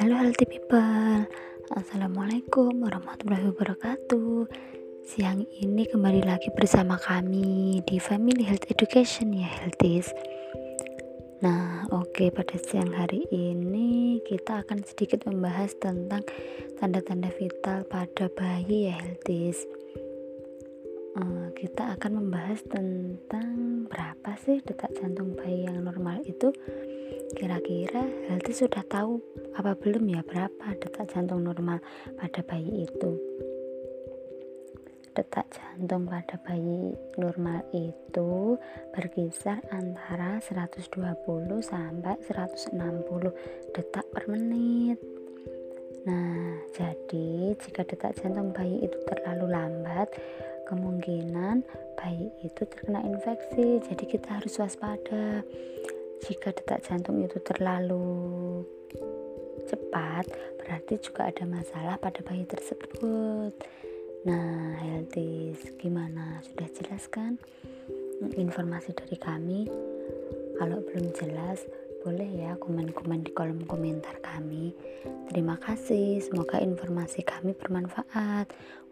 Halo healthy people, assalamualaikum warahmatullahi wabarakatuh. Siang ini kembali lagi bersama kami di Family Health Education ya healthies. Nah oke, pada siang hari ini kita akan sedikit membahas tentang tanda-tanda vital pada bayi ya healthies. Kita akan membahas tentang berapa sih detak jantung bayi yang normal itu. Kira-kira healthy sudah tahu apa belum ya berapa detak jantung normal pada bayi itu. Detak jantung pada bayi normal itu berkisar antara 120 sampai 160 detak per menit. Nah, jadi jika detak jantung bayi itu terlalu lambat, kemungkinan bayi itu terkena infeksi, jadi kita harus waspada. Jika detak jantung itu terlalu cepat, berarti juga ada masalah pada bayi tersebut. Nah, healthies, gimana? Sudah jelas kan informasi dari kami? Kalau belum jelas, boleh ya komen-komen di kolom komentar kami. Terima kasih, semoga informasi kami bermanfaat.